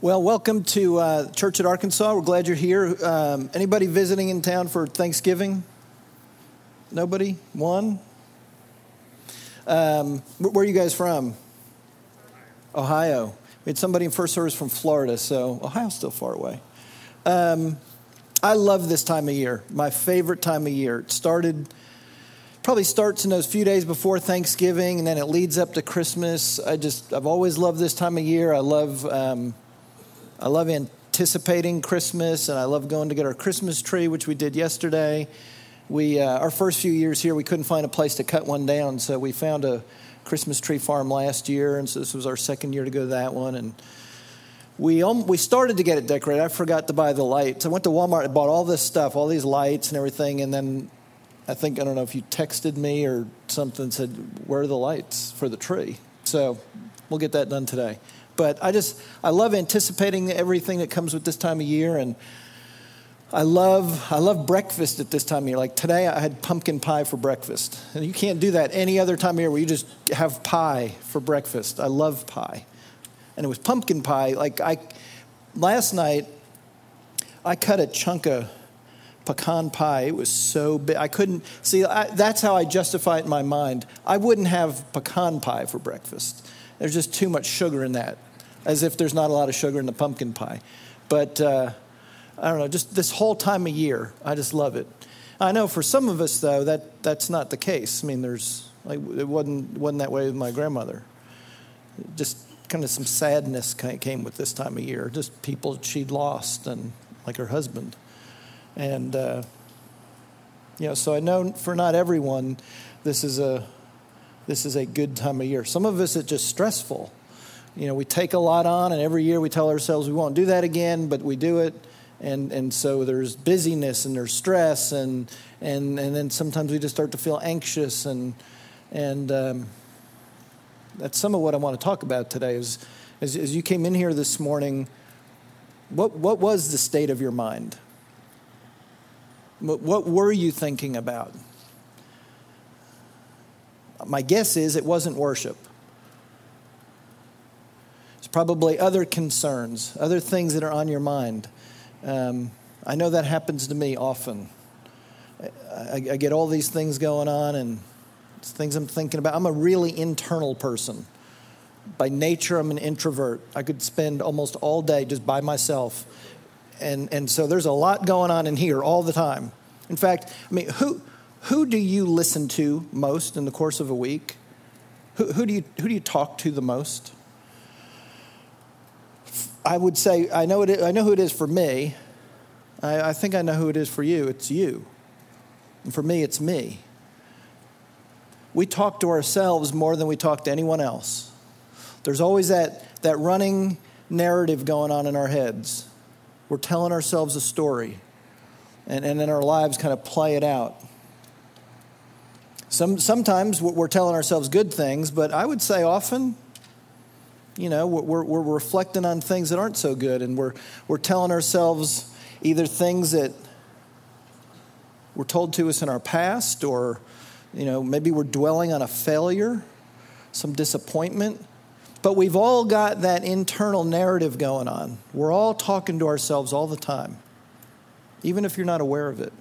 Well, welcome to Church at Arkansas. We're glad you're here. Anybody visiting in town for Thanksgiving? Nobody? One? Where are you guys from? Ohio. We had somebody in first service from Florida, so Ohio's still far away. I love this time of year, my favorite time of year. It starts in those few days before Thanksgiving, and then it leads up to Christmas. I've always loved this time of year. I love anticipating Christmas, and I love going to get our Christmas tree, which we did yesterday. We our first few years here, we couldn't find a place to cut one down, so we found a Christmas tree farm last year, and so this was our second year to go to that one, and we started to get it decorated. I forgot to buy the lights. I went to Walmart and bought all this stuff, all these lights and everything, and then I don't know if you texted me or something, said, where are the lights for the tree? So we'll get that done today. But I love anticipating everything that comes with this time of year, and I love breakfast at this time of year. Like today, I had pumpkin pie for breakfast. And you can't do that any other time of year where you just have pie for breakfast. I love pie. And it was pumpkin pie. Like last night, I cut a chunk of pecan pie. It was so big. That's how I justify it in my mind. I wouldn't have pecan pie for breakfast. There's just too much sugar in that, as if there's not a lot of sugar in the pumpkin pie. But I don't know, just this whole time of year, I just love it. I know for some of us, though, that's not the case. I mean, it wasn't that way with my grandmother. Just kind of some sadness came with this time of year, just people she'd lost, and like her husband. And, so I know for not everyone, this is a good time of year. Some of us, it's just stressful. We take a lot on, and every year we tell ourselves we won't do that again, but we do it. And so there's busyness and there's stress, and then sometimes we just start to feel anxious, and that's some of what I want to talk about today. Is as you came in here this morning, what was the state of your mind? What were you thinking about? My guess is it wasn't worship. It's probably other concerns, other things that are on your mind. I know that happens to me often. I get all these things going on, and it's things I'm thinking about. I'm a really internal person. By nature, I'm an introvert. I could spend almost all day just by myself. And so there's a lot going on in here all the time. In fact, I mean, who do you listen to most in the course of a week? Who do you talk to the most? I would say I know who it is for me. I think I know who it is for you. It's you, and for me, it's me. We talk to ourselves more than we talk to anyone else. There's always that running narrative going on in our heads. We're telling ourselves a story, and then our lives kind of play it out. Sometimes we're telling ourselves good things, but I would say often, we're reflecting on things that aren't so good, and we're telling ourselves either things that were told to us in our past, or maybe we're dwelling on a failure, some disappointment. But we've all got that internal narrative going on. We're all talking to ourselves all the time, even if you're not aware of it.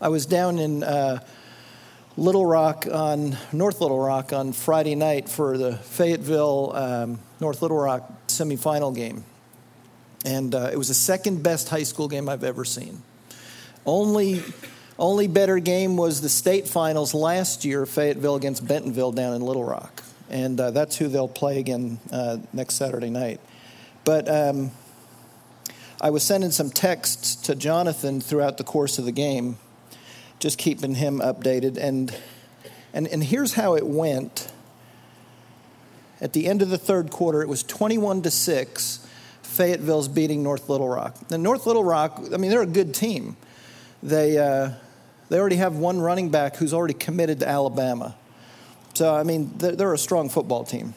I was down in North Little Rock on Friday night for the Fayetteville North Little Rock semifinal game. And it was the second best high school game I've ever seen. Only better game was the state finals last year, Fayetteville against Bentonville down in Little Rock. And that's who they'll play again next Saturday night. But I was sending some texts to Jonathan throughout the course of the game, just keeping him updated. And here's how it went. At the end of the third quarter, it was 21-6. Fayetteville's beating North Little Rock. And North Little Rock, I mean, they're a good team. They already have one running back who's already committed to Alabama. So, I mean, they're a strong football team.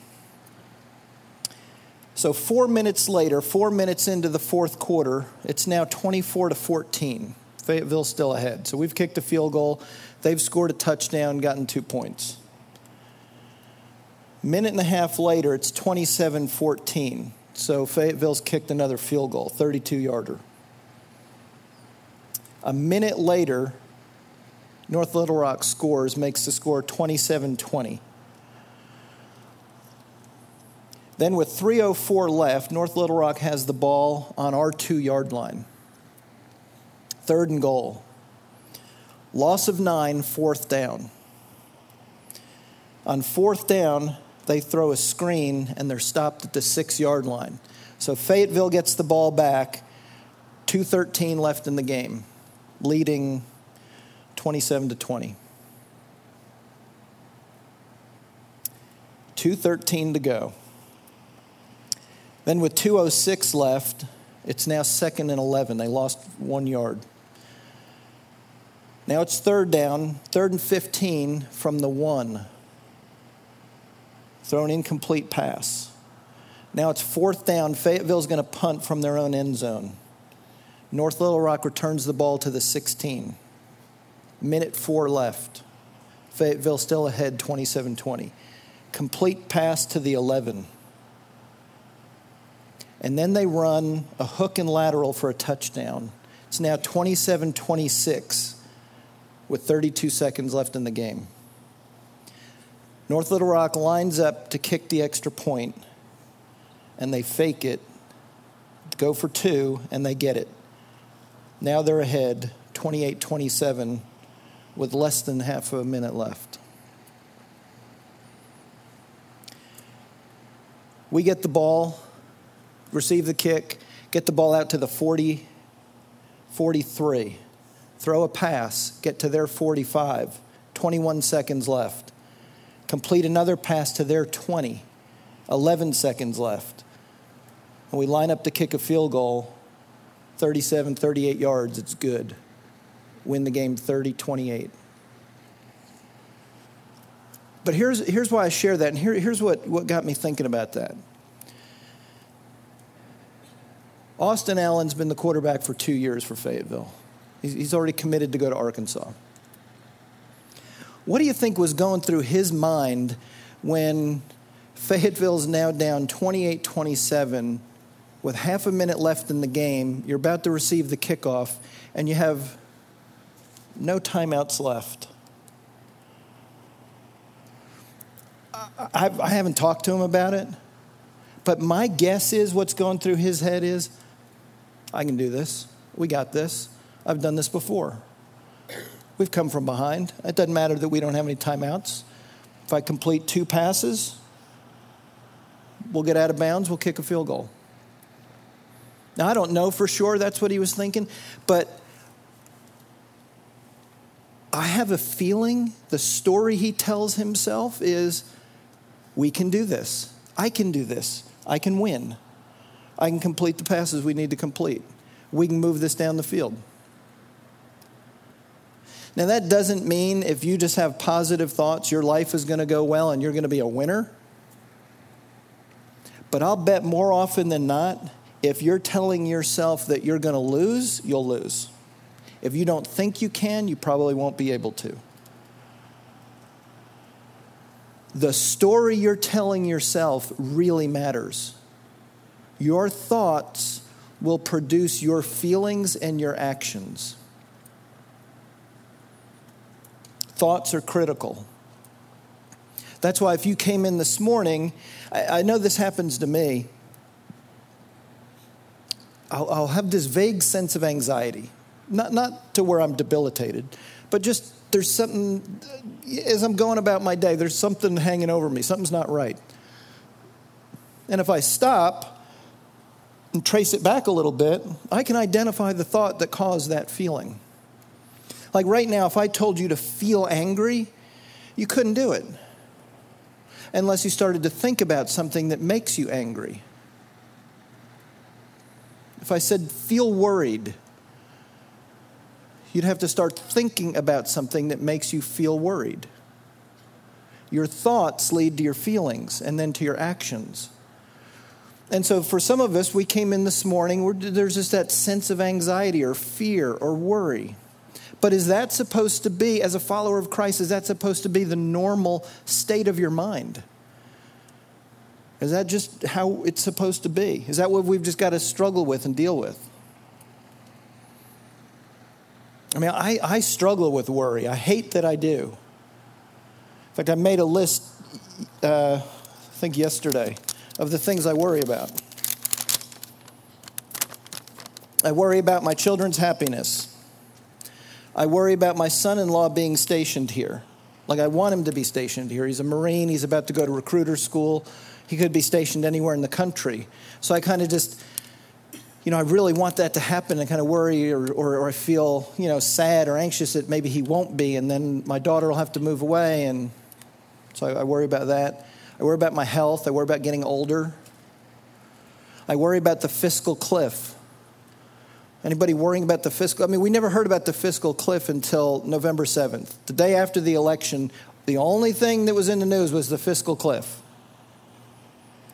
So 4 minutes into the fourth quarter, it's now 24-14. Fayetteville's still ahead. So we've kicked a field goal. They've scored a touchdown, gotten 2 points. Minute and a half later, it's 27-14. So Fayetteville's kicked another field goal, 32-yarder. A minute later, North Little Rock scores, makes the score 27-20. Then with 3:04 left, North Little Rock has the ball on our 2-yard line. Third and goal. Loss of 9, fourth down. On fourth down, they throw a screen and they're stopped at the 6-yard line. So Fayetteville gets the ball back, 2:13 left in the game, leading 27-20. 2:13 to go. Then with 2:06 left, it's now 2nd and 11. They lost 1 yard. Now it's third down, 3rd and 15 from the 1. Throw an incomplete pass. Now it's fourth down. Fayetteville's going to punt from their own end zone. North Little Rock returns the ball to the 16. 1:04 left. Fayetteville still ahead, 27-20. Complete pass to the 11. And then they run a hook and lateral for a touchdown. It's now 27-26 with 32 seconds left in the game. North Little Rock lines up to kick the extra point, and they fake it, go for 2, and they get it. Now they're ahead, 28-27, with less than half of a minute left. We get the ball, receive the kick, get the ball out to the 40, 43, throw a pass, get to their 45, 21 seconds left. Complete another pass to their 20, 11 seconds left. And we line up to kick a field goal, 37, 38 yards, it's good. Win the game 30-28. But here's why I share that, and here's what got me thinking about that. Austin Allen's been the quarterback for 2 years for Fayetteville. He's already committed to go to Arkansas. What do you think was going through his mind when Fayetteville's now down 28-27 with half a minute left in the game, you're about to receive the kickoff, and you have no timeouts left? I haven't talked to him about it, but my guess is what's going through his head is, I can do this. We got this. I've done this before. We've come from behind. It doesn't matter that we don't have any timeouts. If I complete 2 passes, we'll get out of bounds, we'll kick a field goal. Now, I don't know for sure that's what he was thinking, but I have a feeling the story he tells himself is, we can do this. I can do this. I can win. I can complete the passes we need to complete. We can move this down the field. Now, that doesn't mean if you just have positive thoughts, your life is going to go well and you're going to be a winner. But I'll bet more often than not, if you're telling yourself that you're going to lose, you'll lose. If you don't think you can, you probably won't be able to. The story you're telling yourself really matters. Your thoughts will produce your feelings and your actions. Thoughts are critical. That's why if you came in this morning, I know this happens to me. I'll have this vague sense of anxiety. Not to where I'm debilitated, but just there's something, as I'm going about my day, there's something hanging over me. Something's not right. And if I stop and trace it back a little bit, I can identify the thought that caused that feeling. Like right now, if I told you to feel angry, you couldn't do it unless you started to think about something that makes you angry. If I said feel worried, you'd have to start thinking about something that makes you feel worried. Your thoughts lead to your feelings and then to your actions. And so for some of us, we came in this morning, there's just that sense of anxiety or fear or worry. But is that supposed to be, as a follower of Christ, is that supposed to be the normal state of your mind? Is that just how it's supposed to be? Is that what we've just got to struggle with and deal with? I mean, I struggle with worry. I hate that I do. In fact, I made a list, I think yesterday, of the things I worry about. I worry about my children's happiness. I worry about my son-in-law being stationed here. Like, I want him to be stationed here. He's a Marine. He's about to go to recruiter school. He could be stationed anywhere in the country. So I kind of just, you know, I really want that to happen and kind of worry or I feel, you know, sad or anxious that maybe he won't be, and then my daughter will have to move away, and so I worry about that. I worry about my health. I worry about getting older. I worry about the fiscal cliff. Anybody worrying about the fiscal? I mean, we never heard about the fiscal cliff until November 7th. The day after the election, the only thing that was in the news was the fiscal cliff,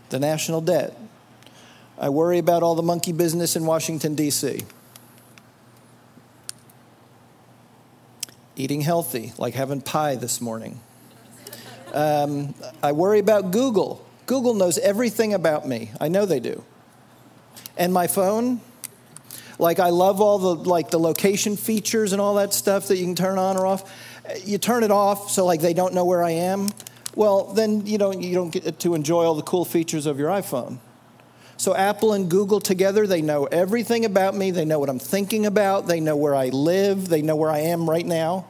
the national debt. I worry about all the monkey business in Washington, D.C. Eating healthy, like having pie this morning. I worry about Google. Google knows everything about me. I know they do. And my phone. Like, I love all the location features and all that stuff that you can turn on or off. You turn it off so, like, they don't know where I am. Well, then you don't get to enjoy all the cool features of your iPhone. So Apple and Google together, they know everything about me. They know what I'm thinking about. They know where I live. They know where I am right now.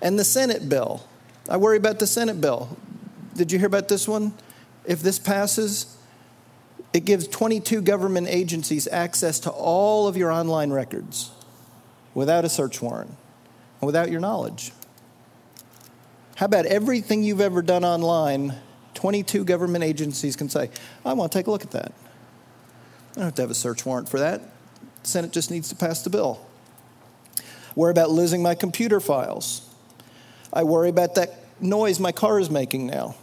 And the Senate bill. I worry about the Senate bill. Did you hear about this one? If this passes, it gives 22 government agencies access to all of your online records without a search warrant and without your knowledge. How about everything you've ever done online, 22 government agencies can say, I want to take a look at that. I don't have to have a search warrant for that. The Senate just needs to pass the bill. I worry about losing my computer files. I worry about that noise my car is making now.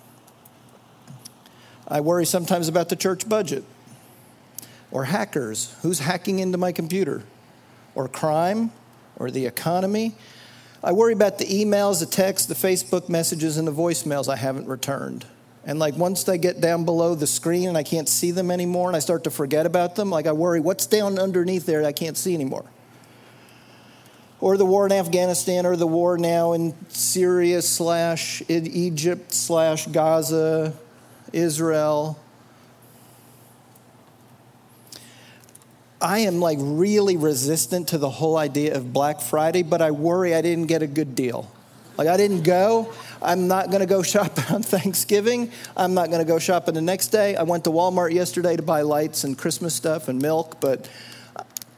I worry sometimes about the church budget or hackers. Who's hacking into my computer? Or crime or the economy. I worry about the emails, the texts, the Facebook messages, and the voicemails I haven't returned. And like once they get down below the screen and I can't see them anymore and I start to forget about them, like I worry what's down underneath there that I can't see anymore. Or the war in Afghanistan or the war now in Syria / in Egypt / Gaza, Israel. I am like really resistant to the whole idea of Black Friday, but I worry I didn't get a good deal. Like I didn't go. I'm not going to go shopping on Thanksgiving. I'm not going to go shopping the next day. I went to Walmart yesterday to buy lights and Christmas stuff and milk, but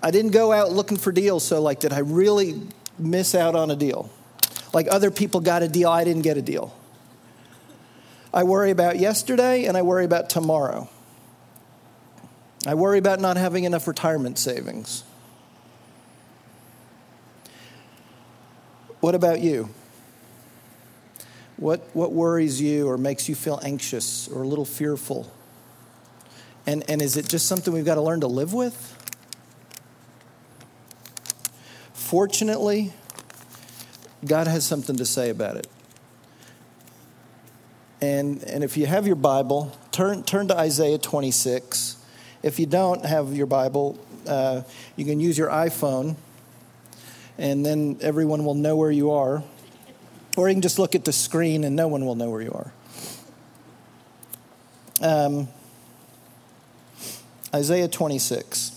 I didn't go out looking for deals. So like, did I really miss out on a deal? Like other people got a deal. I didn't get a deal. I worry about yesterday and I worry about tomorrow. I worry about not having enough retirement savings. What about you? What worries you or makes you feel anxious or a little fearful? And is it just something we've got to learn to live with? Fortunately, God has something to say about it. And if you have your Bible, turn to Isaiah 26. If you don't have your Bible, you can use your iPhone, and then everyone will know where you are. Or you can just look at the screen, and no one will know where you are. Isaiah 26.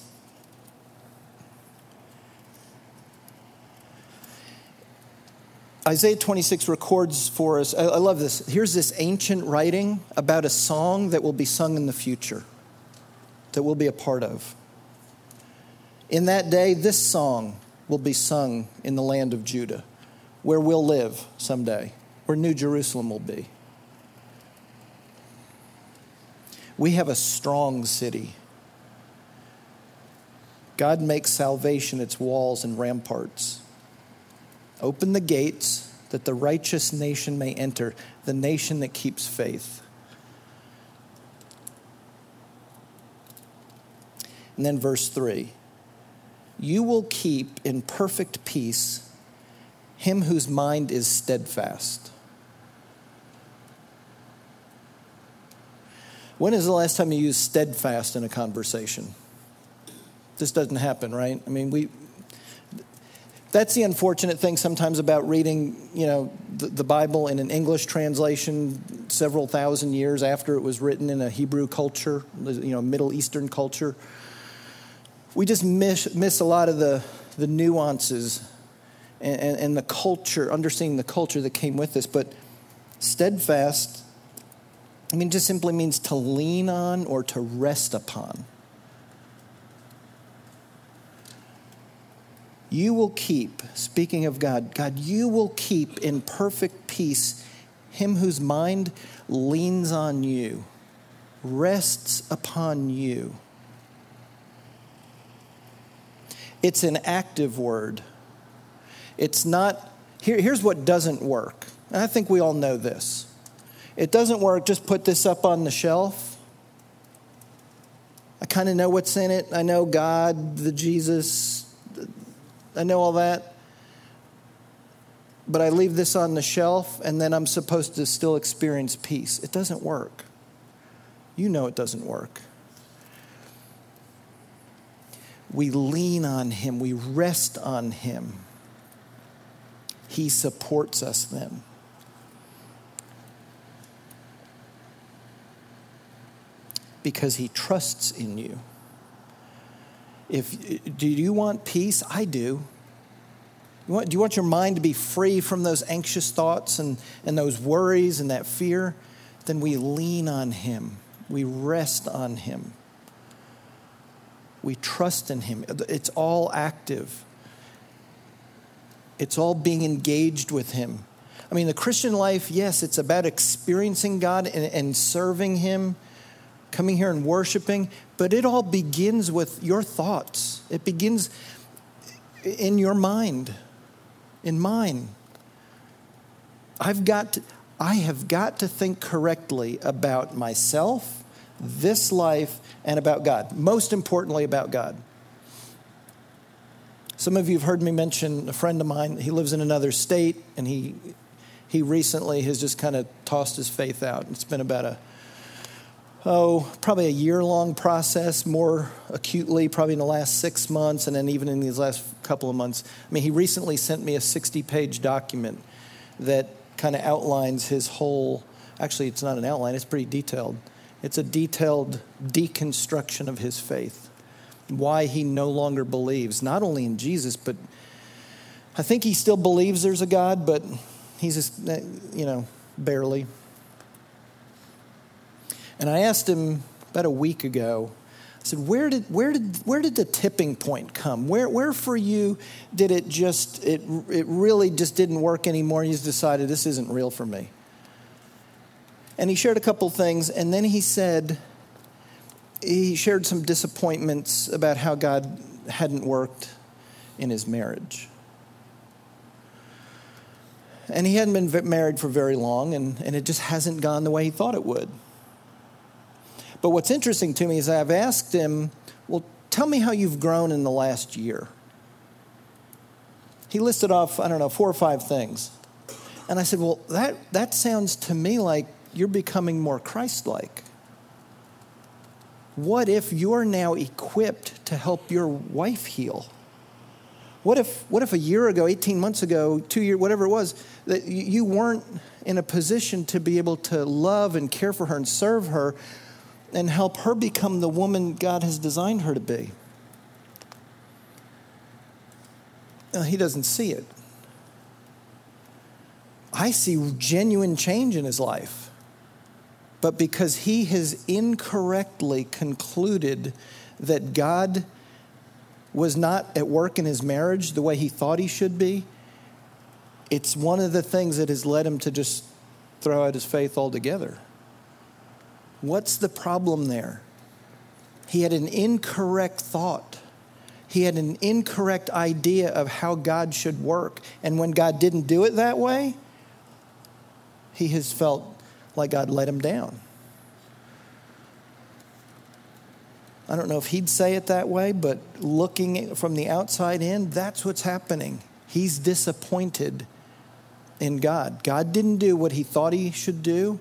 Isaiah 26 records for us, I love this, here's this ancient writing about a song that will be sung in the future, that we'll be a part of. In that day, this song will be sung in the land of Judah, where we'll live someday, where New Jerusalem will be. We have a strong city. God makes salvation its walls and ramparts. Open the gates that the righteous nation may enter, the nation that keeps faith. And then verse 3. You will keep in perfect peace him whose mind is steadfast. When is the last time you used steadfast in a conversation? This doesn't happen, right? I mean, that's the unfortunate thing sometimes about reading, the Bible in an English translation several thousand years after it was written in a Hebrew culture, Middle Eastern culture. We just miss a lot of the nuances and the culture, understanding the culture that came with this. But steadfast, just simply means to lean on or to rest upon. You will keep, speaking of God, you will keep in perfect peace him whose mind leans on you, rests upon you. It's an active word. It's not, here's what doesn't work. And I think we all know this. It doesn't work, just put this up on the shelf. I kind of know what's in it. I know God, the Jesus, I know all that, but I leave this on the shelf and then I'm supposed to still experience peace. It doesn't work. You know it doesn't work. We lean on him. We rest on him. He supports us then. Because he trusts in you. Do you want peace? I do. Do you want your mind to be free from those anxious thoughts and those worries and that fear? Then we lean on him. We rest on him. We trust in him. It's all active. It's all being engaged with him. The Christian life, yes, it's about experiencing God and serving him, coming here and worshiping, but it all begins with your thoughts. It begins in your mind, in mine. I have got to think correctly about myself, this life, and about God. Most importantly, about God. Some of you have heard me mention a friend of mine. He lives in another state, and he recently has just kind of tossed his faith out. It's been about probably a year-long process, more acutely, probably in the last 6 months, and then even in these last couple of months. He recently sent me a 60-page document that kind of outlines his whole, actually, it's not an outline, it's pretty detailed. It's a detailed deconstruction of his faith, why he no longer believes, not only in Jesus, but I think he still believes there's a God, but he's just, barely. And I asked him about a week ago, I said, where did the tipping point come? Where for you did it just, it really just didn't work anymore? You just decided this isn't real for me. And he shared a couple things, and then he shared some disappointments about how God hadn't worked in his marriage. And he hadn't been married for very long, and it just hasn't gone the way he thought it would. But what's interesting to me is I've asked him, well, tell me how you've grown in the last year. He listed off, 4 or 5 things. And I said, well, that sounds to me like you're becoming more Christ-like. What if you're now equipped to help your wife heal? What if a year ago, 18 months ago, 2 years, whatever it was, that you weren't in a position to be able to love and care for her and serve her and help her become the woman God has designed her to be? He doesn't see it. I see genuine change in his life. But because he has incorrectly concluded that God was not at work in his marriage the way he thought he should be, it's one of the things that has led him to just throw out his faith altogether. What's the problem there? He had an incorrect thought. He had an incorrect idea of how God should work. And when God didn't do it that way, he has felt like God let him down. I don't know if he'd say it that way, but looking from the outside in, that's what's happening. He's disappointed in God. God didn't do what he thought he should do.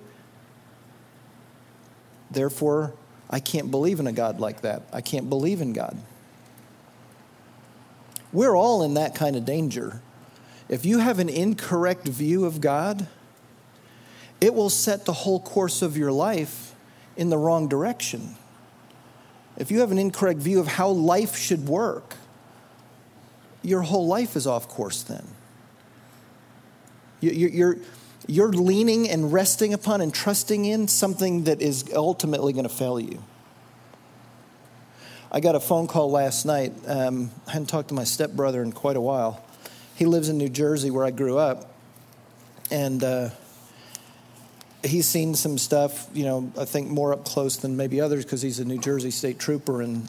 Therefore, I can't believe in a God like that. I can't believe in God. We're all in that kind of danger. If you have an incorrect view of God, it will set the whole course of your life in the wrong direction. If you have an incorrect view of how life should work, your whole life is off course then. You're leaning and resting upon and trusting in something that is ultimately going to fail you. I got a phone call last night. I hadn't talked to my stepbrother in quite a while. He lives in New Jersey where I grew up. And he's seen some stuff, you know, I think more up close than maybe others because he's a New Jersey state trooper. And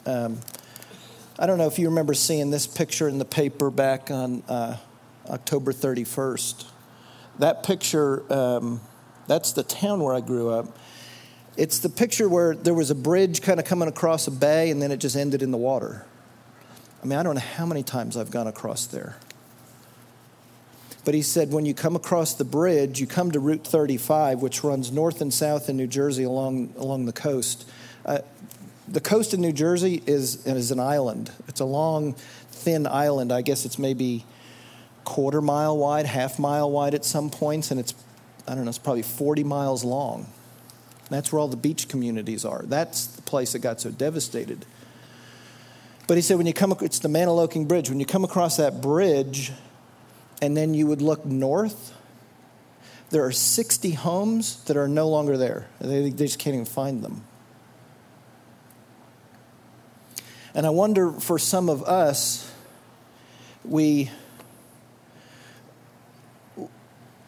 I don't know if you remember seeing this picture in the paper back on October 31st. That picture, that's the town where I grew up. It's the picture where there was a bridge kind of coming across a bay, and then it just ended in the water. I mean, I don't know how many times I've gone across there. But he said when you come across the bridge, you come to Route 35, which runs north and south in New Jersey along the coast. The coast in New Jersey is an island. It's a long, thin island. I guess it's maybe quarter mile wide, half mile wide at some points, and it's probably 40 miles long. And that's where all the beach communities are. That's the place that got so devastated. But he said when you come, it's the Manaloking Bridge. When you come across that bridge, and then you would look north, there are 60 homes that are no longer there. They just can't even find them. And I wonder for some of us, we're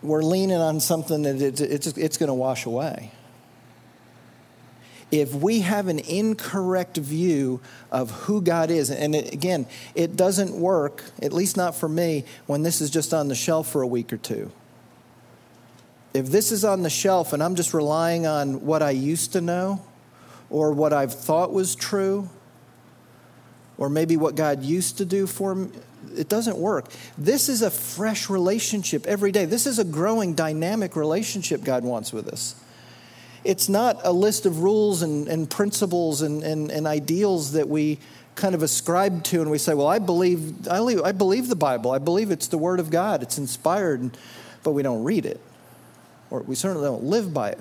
leaning on something that it's going to wash away. If we have an incorrect view of who God is, and again, it doesn't work, at least not for me, when this is just on the shelf for a week or two. If this is on the shelf and I'm just relying on what I used to know or what I've thought was true or maybe what God used to do for me, it doesn't work. This is a fresh relationship every day. This is a growing, dynamic relationship God wants with us. It's not a list of rules and principles and ideals that we kind of ascribe to and we say, well, I believe the Bible. I believe it's the Word of God. It's inspired, but we don't read it. Or we certainly don't live by it.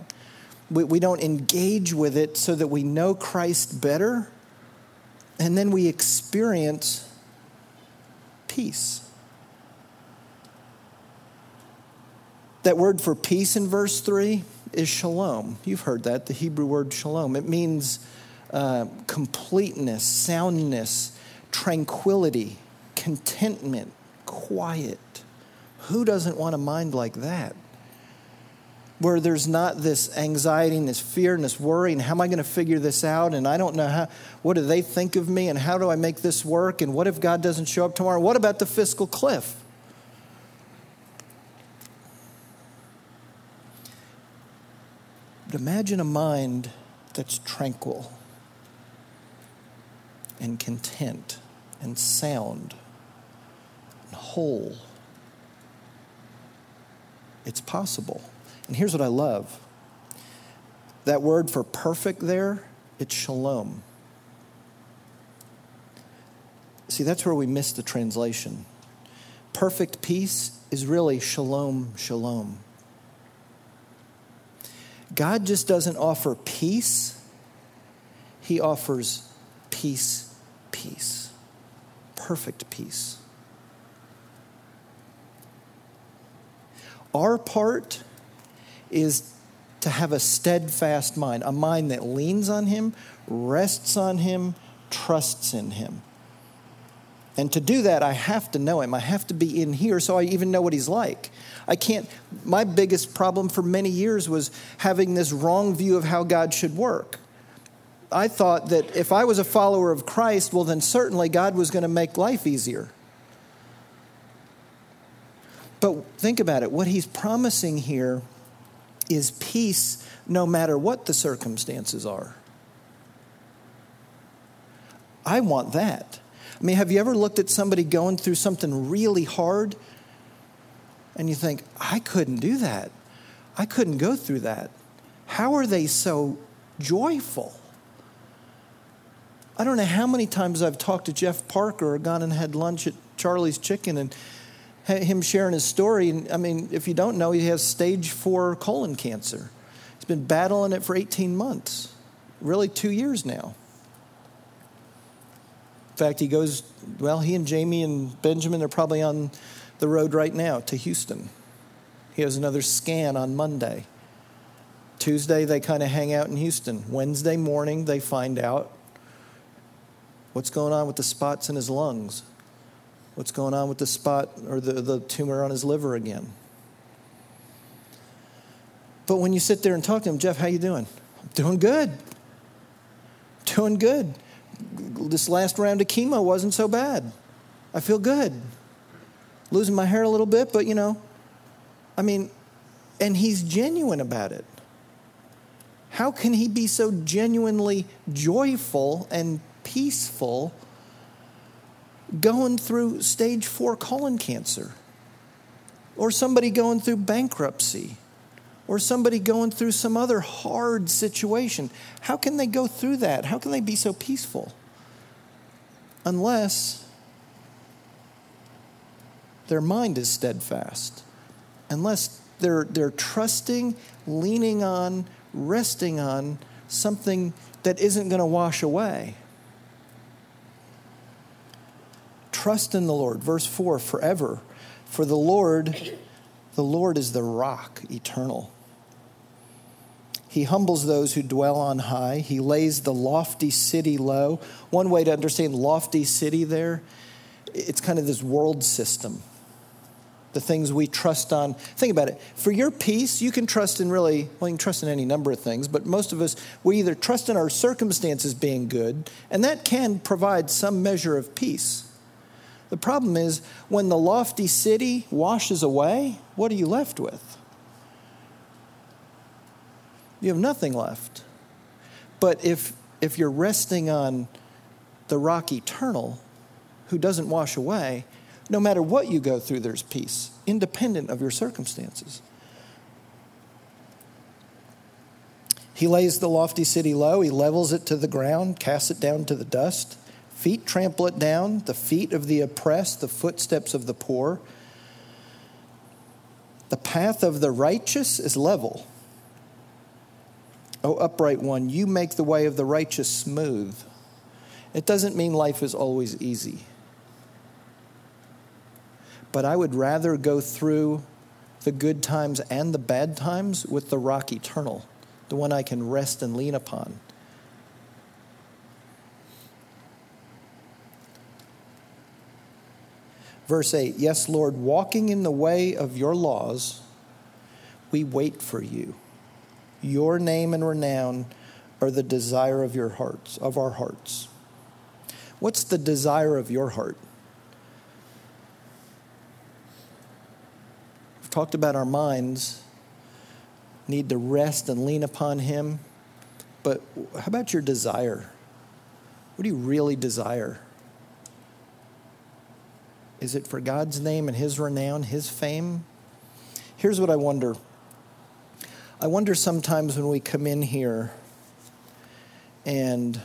We don't engage with it so that we know Christ better. And then we experience peace. That word for peace in verse 3 is shalom. You've heard that, the Hebrew word shalom. It means completeness, soundness, tranquility, contentment, quiet. Who doesn't want a mind like that? Where there's not this anxiety and this fear and this worry and how am I going to figure this out and I don't know how, what do they think of me and how do I make this work and what if God doesn't show up tomorrow? What about the fiscal cliff? But imagine a mind that's tranquil and content and sound and whole. It's possible. And here's what I love. That word for perfect there, it's shalom. See, that's where we miss the translation. Perfect peace is really shalom, shalom. God just doesn't offer peace. He offers peace, peace. Perfect peace. Our part is to have a steadfast mind, a mind that leans on him, rests on him, trusts in him. And to do that, I have to know him. I have to be in here so I even know what he's like. My biggest problem for many years was having this wrong view of how God should work. I thought that if I was a follower of Christ, well, then certainly God was going to make life easier. But think about it. What he's promising here is peace no matter what the circumstances are. I want that. I mean, have you ever looked at somebody going through something really hard and you think, I couldn't do that. I couldn't go through that. How are they so joyful. I don't know how many times I've talked to Jeff Parker or gone and had lunch at Charlie's Chicken and him sharing his story. And I mean, if you don't know, he has stage 4 colon cancer. He's been battling it for 18 months, really 2 years now. In fact, he goes, well, he and Jamie and Benjamin are probably on the road right now to Houston. He has another scan on Monday. Tuesday, they kind of hang out in Houston. Wednesday morning, they find out what's going on with the spots in his lungs. What's going on with the spot or the tumor on his liver again. But when you sit there and talk to him, Jeff, how you doing? I'm doing good. Doing good. This last round of chemo wasn't so bad. I feel good. Losing my hair a little bit, but and he's genuine about it. How can he be so genuinely joyful and peaceful going through stage 4 colon cancer, or somebody going through bankruptcy, or somebody going through some other hard situation? How can they go through that? How can they be so peaceful? Unless their mind is steadfast, unless they're trusting, leaning on, resting on something that isn't going to wash away. Trust in the Lord. Verse 4, forever. For the Lord is the rock eternal. He humbles those who dwell on high. He lays the lofty city low. One way to understand lofty city there, it's kind of this world system. The things we trust on. Think about it. For your peace, you can trust in you can trust in any number of things, but most of us, we either trust in our circumstances being good, and that can provide some measure of peace. The problem is when the lofty city washes away, what are you left with? You have nothing left. But if you're resting on the rock eternal, who doesn't wash away, no matter what you go through, there's peace, independent of your circumstances. He lays the lofty city low. He levels it to the ground, casts it down to the dust. Feet trample it down, the feet of the oppressed, the footsteps of the poor. The path of the righteous is level. O upright one, you make the way of the righteous smooth. It doesn't mean life is always easy. But I would rather go through the good times and the bad times with the rock eternal, the one I can rest and lean upon. Verse 8, yes, Lord, walking in the way of your laws, we wait for you. Your name and renown are the desire of your hearts, of our hearts. What's the desire of your heart? We've talked about our minds need to rest and lean upon him. But how about your desire? What do you really desire? Is it for God's name and his renown, his fame? Here's what I wonder. I wonder sometimes when we come in here and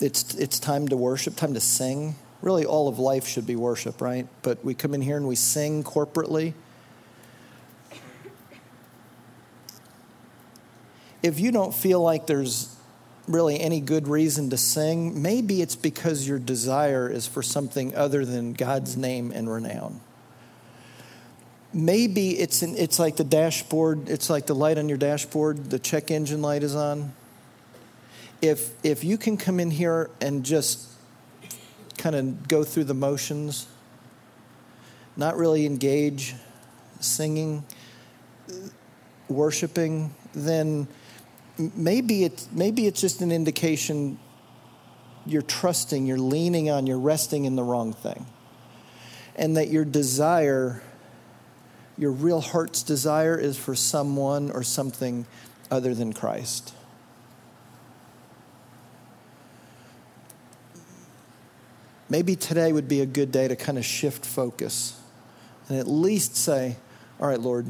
it's time to worship, time to sing. Really, all of life should be worship, right? But we come in here and we sing corporately. If you don't feel like there's really any good reason to sing, maybe it's because your desire is for something other than God's name and renown. Maybe it's like the dashboard, it's like the light on your dashboard, the check engine light is on. If you can come in here and just kind of go through the motions, not really engage, singing, worshiping, then maybe it's just an indication you're trusting, you're leaning on, you're resting in the wrong thing. And that your desire, your real heart's desire is for someone or something other than Christ. Maybe today would be a good day to kind of shift focus and at least say, all right, Lord,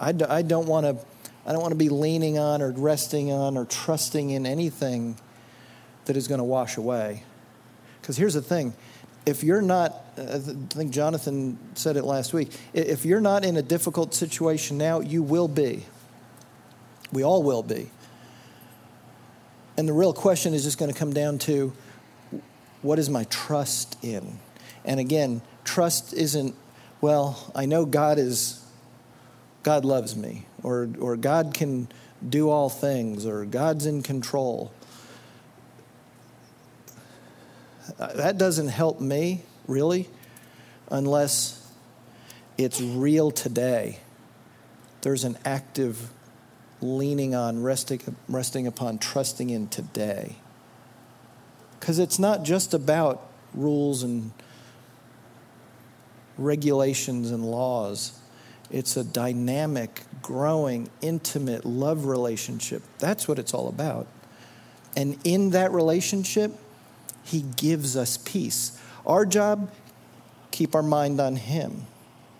I don't want to I don't want to be leaning on or resting on or trusting in anything that is going to wash away. Because here's the thing. If you're not, I think Jonathan said it last week, if you're not in a difficult situation now, you will be. We all will be. And the real question is just going to come down to, what is my trust in? And again, trust isn't, well, I know God loves me, or God can do all things, or God's in control. That doesn't help me, really, unless it's real today. There's an active leaning on, resting upon, trusting in today. Because it's not just about rules and regulations and laws. It's a dynamic, growing, intimate love relationship. That's what it's all about. And in that relationship, He gives us peace. Our job, keep our mind on Him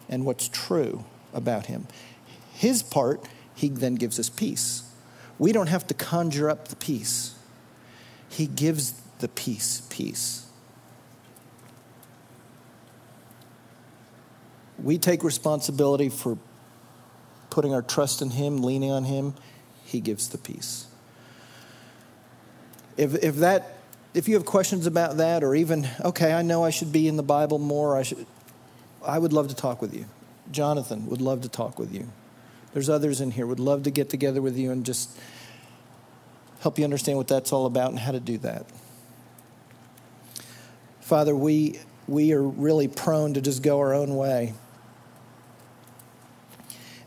and what's true about Him. His part, He then gives us peace. We don't have to conjure up the peace. He gives the peace. We take responsibility for putting our trust in Him, leaning on Him. He gives the peace. If you have questions about that, or even, okay, I know I should be in the Bible more, I would love to talk with you. Jonathan would love to talk with you. There's others in here would love to get together with you and just help you understand what that's all about and how to do that. Father, we are really prone to just go our own way.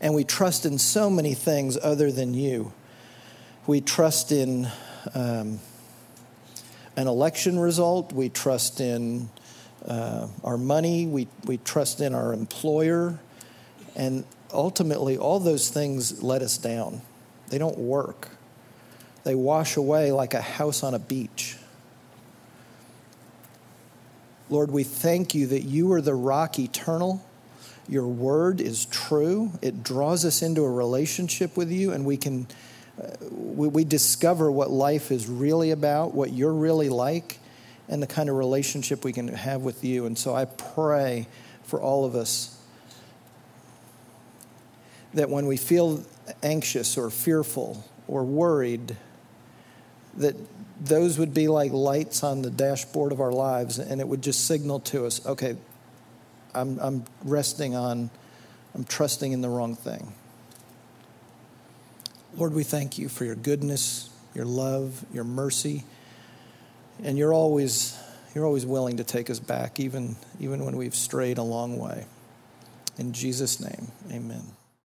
And we trust in so many things other than You. We trust in an election result. We trust in our money. We trust in our employer. And ultimately, all those things let us down. They don't work. They wash away like a house on a beach. Lord, we thank You that You are the rock eternal. Your word is true. It draws us into a relationship with You, and we discover what life is really about, what You're really like, and the kind of relationship we can have with You. And so I pray for all of us that when we feel anxious or fearful or worried, that those would be like lights on the dashboard of our lives, and it would just signal to us, okay, I'm trusting in the wrong thing. Lord, we thank You for Your goodness, Your love, Your mercy, and You're always willing to take us back, even when we've strayed a long way. In Jesus' name, amen.